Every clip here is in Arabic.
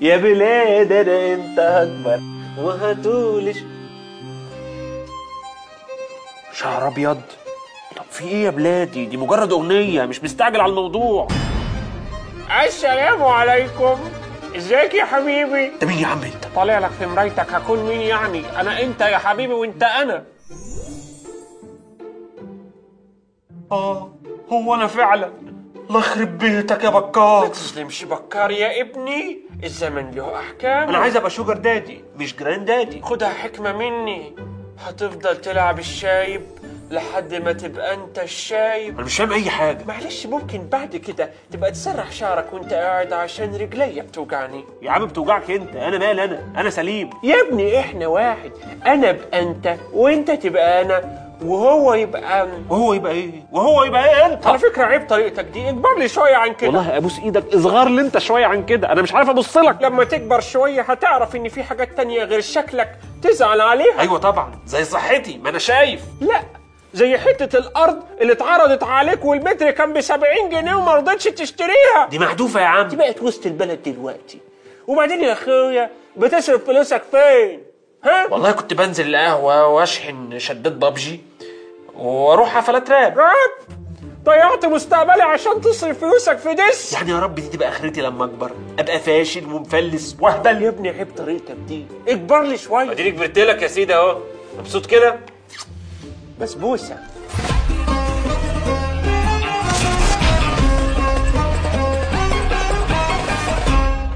يا بلاد انا امتى هكبر وهتولش شعر ابيض. طب في ايه يا بلادي؟ دي مجرد اغنيه، مش مستعجل على الموضوع. السلام عليكم، ازيك يا حبيبي؟ انت مين يا عم انت؟ طالع لك في مرايتك هكون مين يعني؟ انا انت يا حبيبي وانت انا. هو انا فعلا. الله يخرب بيتك يا بكار. ما تسلمش بكار يا ابني، الزمن له احكام. انا عايز ابقى شوجر دادي مش جراند دادي. خدها حكمه مني، هتفضل تلعب الشايب لحد ما تبقى انت الشايب. انا مش فاهم اي حاجه. معلش، ممكن بعد كده تبقى تسرح شعرك وانت قاعد عشان رجليا بتوجعني. يا عم بتوجعك انت، انا مال انا سليم يا ابني، احنا واحد. انا ابقى انت وانت تبقى انا وهو يبقى ايه انت. على فكره عيب طريقتك دي، اكبر لي شويه عن كده. والله ابوس ايدك، اصغر لي انت شويه عن كده، انا مش عارف ابص لك. لما تكبر شويه هتعرف ان في حاجات تانية غير شكلك تزعل عليها. ايوه طبعا، زي صحتي، ما انا شايف. لا، زي حته الارض اللي اتعرضت عليك والمتر كان ب 70 جنيه وما رضتش تشتريها. دي محدوفه يا عم، دي بقت وسط البلد دلوقتي. وبعدين يا اخويا، بتصرف فلوسك فين؟ ها؟ والله كنت بنزل القهوه واشحن شدات بابجي واروح حفلات راب. ضيعت مستقبلي عشان تصرف فلوسك في ديس. يعني يا رب دي تبقى اخرتي لما اكبر، ابقى فاشل ومفلس واهبل. يا ابني عيب طريقتك دي، اكبر لي شويه. اديني كبرت لك يا سيدي اهو، مبسوط كده؟ بسبوسه.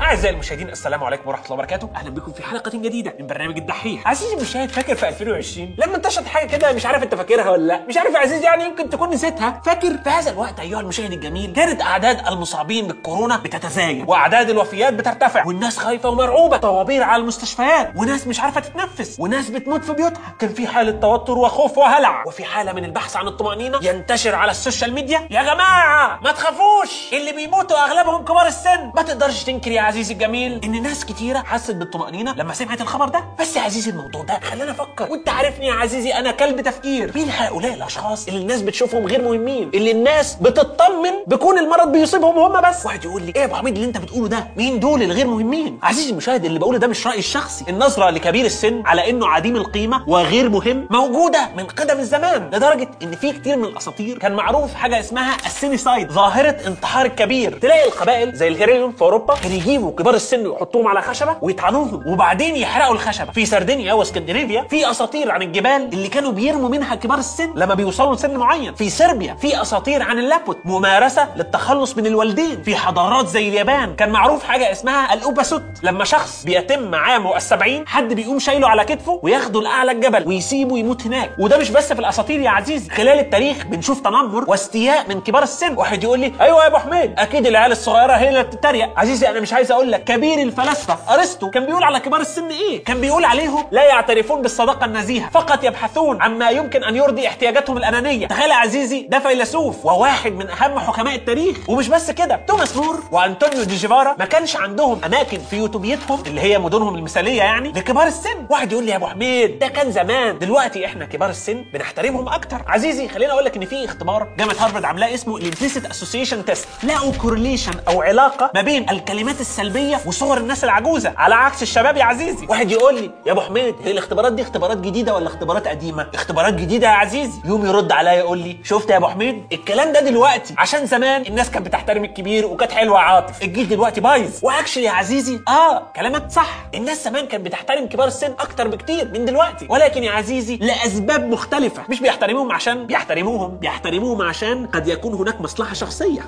أعزائي المشاهدين، السلام عليكم ورحمة الله وبركاته، أهلا بكم في حلقة جديدة من برنامج الدحيح. عزيزي المشاهد، فاكر في 2020 لما انتشرت حاجة كده، مش عارف أنت فاكرها ولا لأ؟ مش عارف يا عزيزي، يعني يمكن تكون نسيتها. فاكر في هذا الوقت أيها المشاهد الجميل، كانت أعداد المصابين بالكورونا بتتزايد وأعداد الوفيات بترتفع، والناس خايفة ومرعوبة، طوابير على المستشفيات، وناس مش عارفة تتنفس، وناس بتموت في بيوتها. كان في حالة توتر وخوف وهلع، وفي حالة من البحث عن الطمأنينة ينتشر على السوشيال ميديا: يا جماعة ما تخافوش، اللي بيموتوا أغلبهم كبار السن. ما تقدرش تنكر يا عزيزي الجميل ان ناس كتيره حست بالطمأنينه لما سمعت الخبر ده. بس يا عزيزي، الموضوع ده خلاني افكر، وانت عارفني يا عزيزي انا كلب تفكير. مين هؤلاء الاشخاص اللي الناس بتشوفهم غير مهمين، اللي الناس بتطمن بكون المرض بيصيبهم هم بس؟ واحد يقول لي: ايه يا ابو حميد اللي انت بتقوله ده؟ مين دول الغير مهمين؟ عزيزي المشاهد، اللي بقوله ده مش رايي الشخصي. النظره لكبير السن على انه عديم القيمه وغير مهم موجوده من قدم الزمان، لدرجه ان في كتير من الاساطير كان معروف حاجه اسمها السينيسايد، ظاهره انتحار الكبير. تلاقي القبائل زي الهيريليون في اوروبا يجيبوا كبار السن ويحطوهم على خشبه ويطعنوهم وبعدين يحرقوا الخشبه. في سردينيا واسكندنافيا في اساطير عن الجبال اللي كانوا بيرموا منها كبار السن لما بيوصلوا لسن معين. في صربيا في اساطير عن اللابوت، ممارسه للتخلص من الوالدين. في حضارات زي اليابان كان معروف حاجه اسمها الاوباسوت، لما شخص بيتم عامه ال70 حد بيقوم شايله على كتفه وياخده لاعلى الجبل ويسيبه يموت هناك. وده مش بس في الاساطير يا عزيزي، خلال التاريخ بنشوف تنمر واستياء من كبار السن. واحد يقول لي: ايوه يا ابو حميد، اكيد العيال الصغيره هي اللي بتتريق. عزيزي انا مش عايز اقول لك، كبير الفلاسفه ارسطو كان بيقول على كبار السن ايه؟ كان بيقول عليهم: لا يعترفون بالصداقه النزيهه، فقط يبحثون عما يمكن ان يرضي احتياجاتهم الانانيه. تخيل يا عزيزي، ده فيلسوف وواحد من اهم حكماء التاريخ. ومش بس كده، توماس مور وانطونيو دي جيفارا ما كانش عندهم اماكن في يوتوبيتهم اللي هي مدنهم المثاليه يعني لكبار السن. واحد يقول لي: يا ابو حميد ده كان زمان، دلوقتي احنا كبار السن بنحترمهم اكتر. عزيزي خليني اقول لك ان في اختبار جامعه هارفارد عاملاه اسمه الامبليسيت اسوسيشن تيست، لقوا كورليشن او علاقه ما بين الكلمات السلبيه وصور الناس العجوزه على عكس الشباب يا عزيزي. واحد يقول لي: يا ابو حميد، هي الاختبارات دي اختبارات جديده ولا اختبارات قديمه؟ اختبارات جديده يا عزيزي. يوم يرد عليا يقول لي: شفت يا ابو حميد، الكلام ده دلوقتي عشان زمان الناس كانت بتحترم الكبير وكانت حلوه عاطف، الجيل دلوقتي بايظ. واكشلي يا عزيزي كلامك صح، الناس زمان كانت بتحترم كبار السن اكتر بكتير من دلوقتي، ولكن يا عزيزي لاسباب مختلفه. مش بيحترموهم عشان بيحترموهم عشان قد يكون هناك مصلحه شخصيه.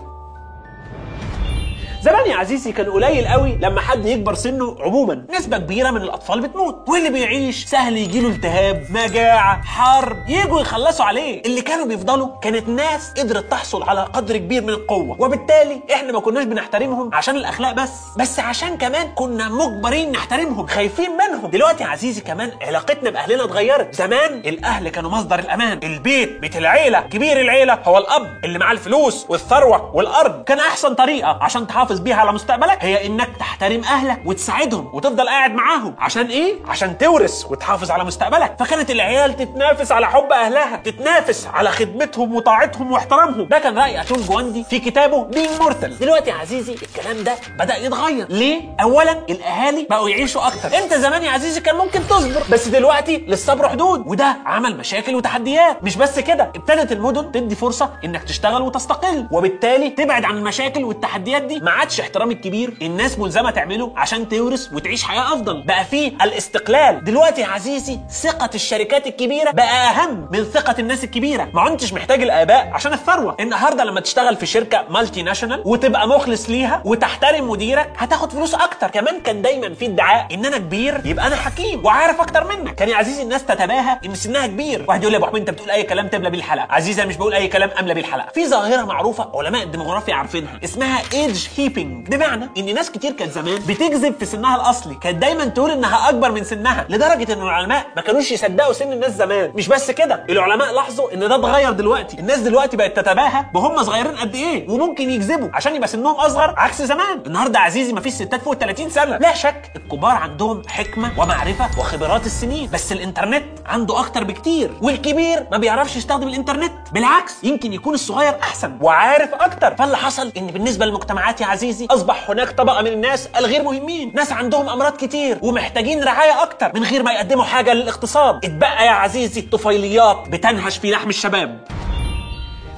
زمان يا عزيزي كان قليل قوي لما حد يكبر سنه، عموما نسبة كبيرة من الأطفال بتموت، واللي بيعيش سهل يجيله التهاب، مجاعة، حرب، يجوا يخلصوا عليه. اللي كانوا بيفضلوا كانت ناس قدرت تحصل على قدر كبير من القوة، وبالتالي احنا ما كناش بنحترمهم عشان الأخلاق بس عشان كمان كنا مجبرين نحترمهم، خايفين منهم. دلوقتي يا عزيزي كمان علاقتنا بأهلنا اتغيرت. زمان الأهل كانوا مصدر الأمان، البيت، بيت العيلة، كبير العيلة هو الأب اللي معاه الفلوس والثروة والأرض، كان أحسن طريقة عشان تحافظ تحافظ بيها على مستقبلك هي انك تحترم اهلك وتساعدهم وتفضل قاعد معاهم. عشان ايه؟ عشان تورث وتحافظ على مستقبلك. فكانت العيال تتنافس على حب اهلها، تتنافس على خدمتهم وطاعتهم واحترامهم. ده كان راي اتول جواندي في كتابه بين مورتال. دلوقتي يا عزيزي الكلام ده بدا يتغير. ليه؟ اولا الاهالي بقوا يعيشوا اكتر. انت زمان يا عزيزي كان ممكن تصبر، بس دلوقتي للصبر حدود، وده عمل مشاكل وتحديات. مش بس كده، ابتدت المدن تدي فرصه انك تشتغل وتستقل، وبالتالي تبعد عن المشاكل والتحديات دي. ما عادش احترام الكبير الناس ملزمه تعمله عشان تورث وتعيش حياه افضل، بقى فيه الاستقلال. دلوقتي يا عزيزي ثقه الشركات الكبيره بقى اهم من ثقه الناس الكبيره. ما عدتش محتاج الاباء عشان الثروه. النهارده لما تشتغل في شركه مالتي ناشونال وتبقى مخلص ليها وتحترم مديرك هتاخد فلوس اكتر. كمان كان دايما في ادعاء ان انا كبير يبقى انا حكيم وعارف اكتر منك. كان يا عزيزي الناس تتباهى ان سنها كبير. واحد يقول لي يا ابو حميد انت بتقول اي كلام تملى بيه الحلقه. عزيزي مش بقول اي كلام املى بيه الحلقه. في ظاهره معروفه علماء الديموغرافيا عارفينها اسمها ايدج هيبنج، بمعنى ان ناس كتير كانت زمان بتكذب في سنها الاصلي، كانت دايما تقول انها اكبر من سنها، لدرجه ان العلماء ما كانوش يصدقوا سن الناس زمان. مش بس كده، العلماء لاحظوا ان ده اتغير دلوقتي. الناس دلوقتي بقت تتباهى بهم صغيرين قد ايه وممكن يكذبوا عشان يبقى سنهم اصغر، عكس زمان. النهارده عزيزي ما فيش ستات فوق 30 سنه. لا شك الكبار عندهم حكمه ومعرفه وخبرات السنين، بس الانترنت عنده اكتر بكتير، والكبير ما بيعرفش يستخدم الانترنت، بالعكس يمكن يكون الصغير احسن وعارف اكتر. فاللي حصل ان بالنسبه للمجتمعات يا عزيزي اصبح هناك طبقه من الناس الغير مهمين، ناس عندهم امراض كتير ومحتاجين رعايه اكتر من غير ما يقدموا حاجه للاقتصاد. اتبقى يا عزيزي الطفيليات بتنهش في لحم الشباب.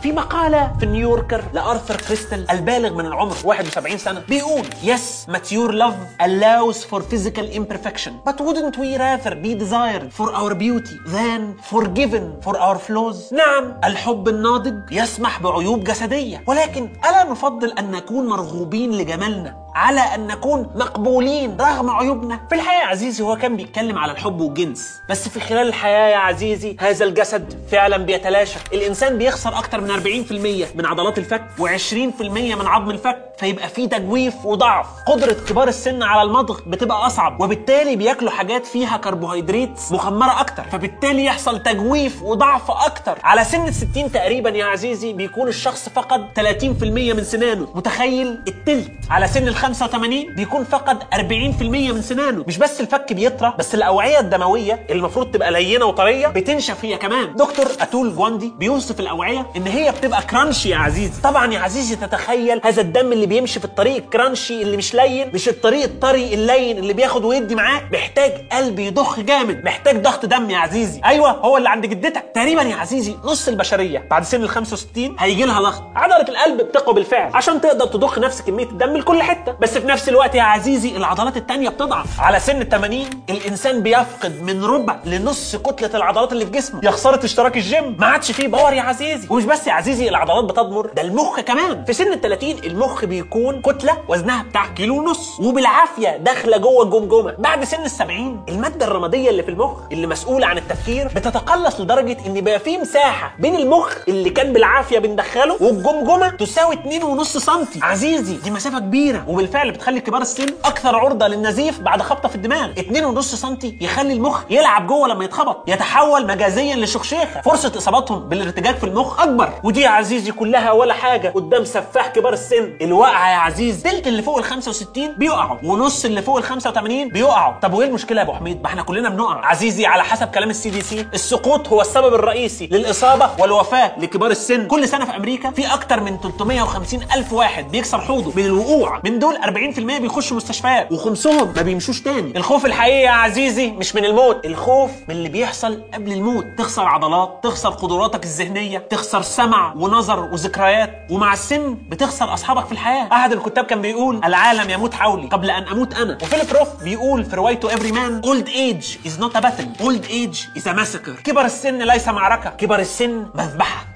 في مقالة في نيويوركر لأرثر كريستل البالغ من العمر 71 سنة بيقول: Yes, mature love allows for physical imperfection, but wouldn't we rather be desired for our beauty than forgiven for our flaws? نعم، الحب الناضج يسمح بعيوب جسدية، ولكن ألا نفضل أن نكون مرغوبين لجمالنا على أن نكون مقبولين رغم عيوبنا؟ في الحياة يا عزيزي هو كان بيتكلم على الحب والجنس، بس في خلال الحياة يا عزيزي هذا الجسد فعلا بيتلاشى. الإنسان بيخسر أكتر من 40% من عضلات الفك و20% من عظم الفك، فيبقى في تجويف وضعف. قدرة كبار السن على المضغ بتبقى أصعب، وبالتالي بياكلوا حاجات فيها كربوهيدرات مخمرة أكتر، فبالتالي يحصل تجويف وضعف أكتر. على سن ال60 تقريبا يا عزيزي بيكون الشخص فقد 30% من سنانه، متخيل التلت. على سن ال85 بيكون فقد 40% من سنانه. مش بس الفك بيطرى، بس الأوعية الدموية المفروض تبقى لينة وطرية بتنشف هي كمان. دكتور أتول جواندي بيوصف الأوعية إن هي بتبقى كرانشي يا عزيزي. طبعا يا عزيزي تتخيل هذا الدم اللي بيمشي في الطريق الكرانشي اللي مش لين، مش الطريق الطري اللين اللي بياخد ويدي معاه، محتاج قلب يضخ جامد، محتاج ضغط دم يا عزيزي. ايوه هو اللي عند جدتك. تقريبا يا عزيزي نص البشريه بعد سن ال65 هيجي لها ضغط. عضله القلب بتقوى بالفعل عشان تقدر تضخ نفس كميه الدم لكل حته، بس في نفس الوقت يا عزيزي العضلات الثانيه بتضعف. على سن ال80 الانسان بيفقد من ربع لنص كتله العضلات اللي في جسمه، يا خساره اشتراك الجيم، ما عادش فيه باور يا عزيزي. ومش بس عزيزي العضلات بتضمر، ده المخ كمان. في سن ال30 المخ بيكون كتله وزنها بتاع 1.5 كيلو وبالعافيه داخله جوه الجمجمه. بعد سن ال70 الماده الرماديه اللي في المخ اللي مسؤوله عن التفكير بتتقلص لدرجه ان بقى في مساحه بين المخ اللي كان بالعافيه بندخله والجمجمه تساوي 2.5 سم. عزيزي دي مسافه كبيره، وبالفعل بتخلي كبار السن اكثر عرضه للنزيف بعد خبطه في الدماغ. 2.5 سم يخلي المخ يلعب جوه، لما يتخبط يتحول مجازيا لشخشيخه، فرصه اصابتهم بالارتجاج في المخ اكبر. ودي يا عزيزي كلها ولا حاجه قدام سفاح كبار السن. الواقعه يا عزيز تلت اللي فوق ال65 بيقعوا ونص اللي فوق ال85 بيقعوا. طب وايه المشكله يا ابو حميد؟ ما احنا كلنا بنقع عزيزي. على حسب كلام الCDC السقوط هو السبب الرئيسي للاصابه والوفاه لكبار السن. كل سنه في امريكا في اكتر من 350,000 واحد بيكسر حوضه من الوقوع. من دول 40% بيخشوا مستشفيات وخمسهم ما بيمشوش تاني. الخوف الحقيقي يا عزيزي مش من الموت، الخوف من اللي بيحصل قبل الموت. تخسر عضلات، تخسر قدراتك الذهنيه، تخسر سمع ونظر وذكريات، ومع السن بتخسر اصحابك في الحياه. احد الكتاب كان بيقول: العالم يموت حولي قبل ان اموت انا. وفيليب روف بيقول في روايته Every Man: Old age is not a battle, old age is a massacre. كبر السن ليس معركه، كبر السن مذبحه.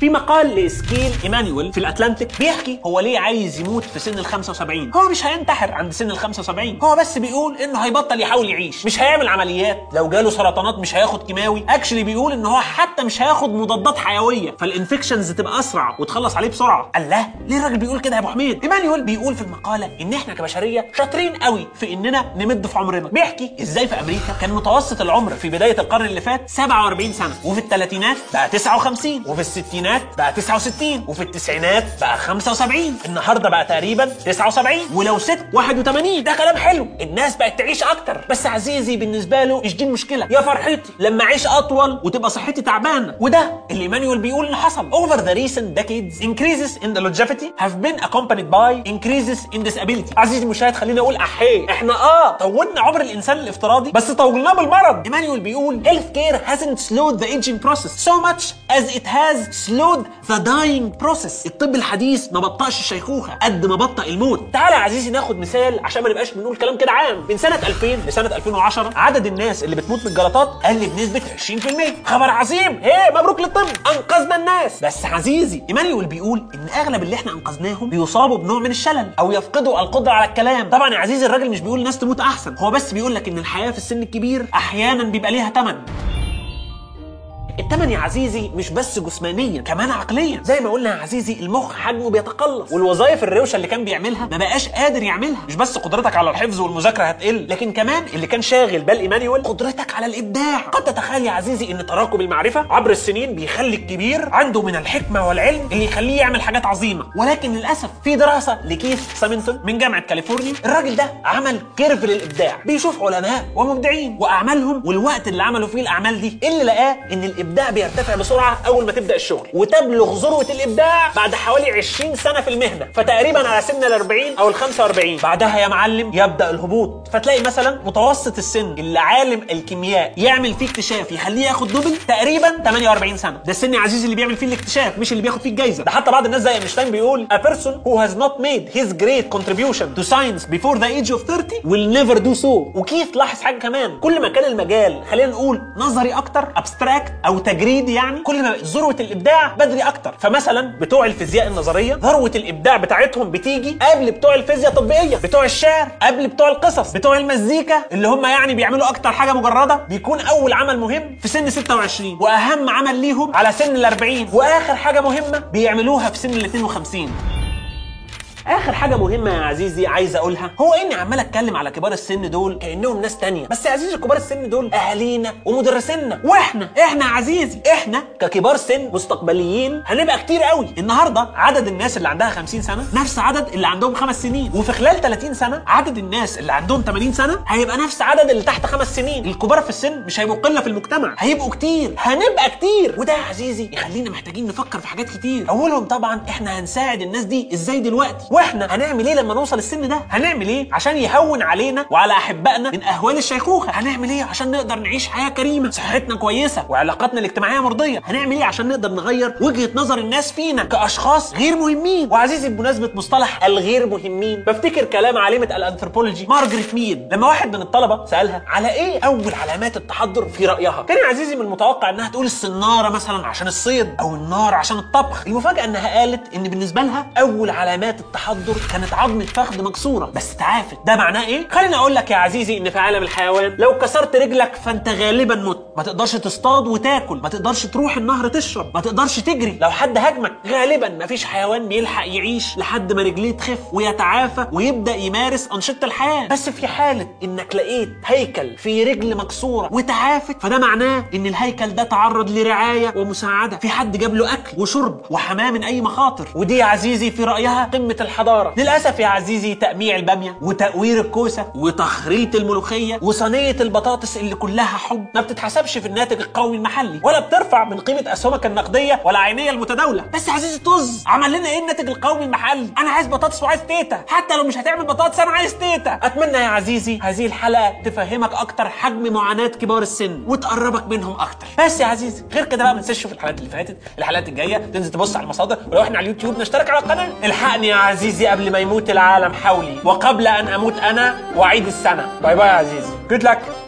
في مقال لإسكيل إيمانويل في الأتلانتيك بيحكي هو ليه عايز يموت في سن ال75. هو مش هينتحر عند سن ال75، هو بس بيقول إنه هيبطل يحاول يعيش، مش هيعمل عمليات، لو جاله سرطانات مش هياخد كيماوي، اكشلي بيقول إن هو حتى مش هياخد مضادات حيوية، فالإنفكشنز تبقى أسرع وتخلص عليه بسرعة. الله، ليه الراجل بيقول كده يا أبو حميد؟ إيمانويل بيقول في المقالة إن إحنا كبشرية شاطرين قوي في إننا نمد في عمرنا. بيحكي إزاي في أمريكا كان متوسط العمر في بداية القرن اللي فات 47 سنة، وفي الثلاثينات بقى 59، وفي الستينات الثمانينات بقى 69، وفي التسعينات بقى 75، النهارده بقى تقريبا 79، ولو 6 81. ده كلام حلو، الناس بقت تعيش اكتر. بس عزيزي بالنسبه له مش دي المشكله، يا فرحتي لما اعيش اطول وتبقى صحتي تعبانه. وده اللي ايمانويل بيقول ان حصل. Over the recent decades increases in the longevity have been accompanied by increases in disability. عزيزي المشاهد خليني اقول احيه، احنا طولنا عمر الانسان الافتراضي بس طولناه بالمرض. ايمانويل بيقول health care hasn't slowed the aging process so much as it has slowed the dying process. الطب الحديث ما بطأش الشيخوخه قد ما بطأ الموت. تعالى يا عزيزي ناخد مثال عشان ما نبقاش بنقول كلام كده عام. من سنه 2000 لسنه 2010 عدد الناس اللي بتموت من الجلطات قل بنسبه 20%. خبر عظيم، ايه مبروك للطب، انقذنا الناس. بس عزيزي ايمانويل بيقول ان اغلب اللي احنا انقذناهم بيصابوا بنوع من الشلل او يفقدوا القدره على الكلام. طبعا يا عزيزي الراجل مش بيقول الناس تموت احسن، هو بس بيقول لك ان الحياه في السن الكبير احيانا بيبقى ليها ثمن. التمن يا عزيزي مش بس جسمانيا، كمان عقليا. زي ما قلنا يا عزيزي المخ حجمه بيتقلص، والوظائف الروشه اللي كان بيعملها ما بقاش قادر يعملها. مش بس قدرتك على الحفظ والمذاكره هتقل، لكن كمان اللي كان شاغل بال ايمانويل قدرتك على الابداع. قد تتخيل يا عزيزي ان تراكم المعرفه عبر السنين بيخلي الكبير عنده من الحكمه والعلم اللي يخليه يعمل حاجات عظيمه، ولكن للاسف في دراسه لكيث سامينسون من جامعه كاليفورنيا، الراجل ده عمل كيرف للابداع، بيشوف علماء ومبدعين واعمالهم والوقت اللي عملوا فيه الاعمال دي، اللي لقاه ان الابداع بيرتفع بسرعه اول ما تبدا الشغل، وتبلغ ذروه الابداع بعد حوالي 20 سنه في المهنه، فتقريبا على سن ال40 او ال45. بعدها يا معلم يبدا الهبوط، فتلاقي مثلا متوسط السن اللي عالم الكيمياء يعمل فيه اكتشاف يخليه ياخد نوبل تقريبا 48 سنه. ده السن يا عزيزي اللي بيعمل فيه الاكتشاف، مش اللي بياخد فيه الجائزه. ده حتى بعض الناس زي اينشتاين بيقول a person who has not made his great contribution to science before the age of 30 will never do so. وكيف لاحظ حاجه كمان، كل ما كان المجال خلينا نقول نظري اكتر ابستراكت او تجريدي، يعني كل ما ذروه الابداع بدري اكتر. فمثلا بتوع الفيزياء النظريه ذروه الابداع بتاعتهم بتيجي قبل بتوع الفيزياء التطبيقيه، بتوع الشعر قبل بتوع القصص، بتوع المزيكا اللي هم يعني بيعملوا اكتر حاجه مجرده، بيكون اول عمل مهم في سن 26، واهم عمل ليهم على سن ال40، واخر حاجه مهمه بيعملوها في سن ال52. اخر حاجه مهمه يا عزيزي عايز اقولها، هو اني عمال اتكلم على كبار السن دول كانهم ناس تانية، بس يا عزيزي كبار السن دول اهالينا ومدرسينا، واحنا عزيزي احنا ككبار سن مستقبليين هنبقى كتير قوي. النهارده عدد الناس اللي عندها 50 سنه نفس عدد اللي عندهم 5 سنين، وفي خلال 30 سنه عدد الناس اللي عندهم 80 سنه هيبقى نفس عدد اللي تحت 5 سنين. الكبار في السن مش هيبقوا قله في المجتمع، هيبقوا كتير، هنبقى كتير. وده يا عزيزي يخلينا محتاجين نفكر في حاجات كتير. اولهم طبعا احنا هنساعد الناس دي ازاي دلوقتي، واحنا هنعمل ايه لما نوصل السن ده، هنعمل ايه عشان يهون علينا وعلى احبائنا من اهوال الشيخوخه، هنعمل ايه عشان نقدر نعيش حياه كريمه، صحتنا كويسه وعلاقاتنا الاجتماعيه مرضيه، هنعمل ايه عشان نقدر نغير وجهه نظر الناس فينا كاشخاص غير مهمين. وعزيزي بمناسبه مصطلح الغير مهمين، بفتكر كلام عالمه الانثروبولوجي مارجريت ميد لما واحد من الطلبه سالها على ايه اول علامات التحضر في رايها. كان عزيزي من المتوقع انها تقول السناره مثلا عشان الصيد، او النار عشان الطبخ. المفاجاه انها قالت ان بالنسبه لها اول علامات التحضر كانت عظمه فخذ مكسوره بس تعافت. ده معناه ايه؟ خليني اقول لك يا عزيزي ان في عالم الحيوان لو كسرت رجلك فانت غالبا مت، ما تقدرش تصطاد وتاكل، ما تقدرش تروح النهر تشرب، ما تقدرش تجري، لو حد هاجمك غالبا ما فيش حيوان بيلحق يعيش لحد ما رجليه تخف ويتعافى ويبدا يمارس انشطه الحياه. بس في حاله انك لقيت هيكل في رجل مكسوره وتعافت، فده معناه ان الهيكل ده تعرض لرعايه ومساعده، في حد جاب له اكل وشرب وحماه من اي مخاطر، ودي يا عزيزي في رايها قمه الحضاره. للاسف يا عزيزي تقميع الباميه وتقوير الكوسه وتخريط الملوخيه وصينيه البطاطس اللي كلها حب ما بتتحسبش في الناتج القومي المحلي، ولا بترفع من قيمه اسهمك النقديه ولا عينيه المتداوله. بس عزيزي طز عمل لنا ايه الناتج القومي المحلي؟ انا عايز بطاطس وعايز تيتا، حتى لو مش هتعمل بطاطس انا عايز تيتا. اتمنى يا عزيزي هذه الحلقه تفهمك اكتر حجم معاناه كبار السن وتقربك منهم اكتر. بس يا عزيزي غير كده بقى ما تنساش تشوف الحلقات اللي فاتت، الحلقات الجايه تنزل تبص على المصادر، ولو احنا على اليوتيوب نشترك على القناه. الحقني يا عزيزي قبل ما يموت العالم حولي وقبل أن أموت أنا وأعيد السنة. باي باي يا عزيزي، good luck.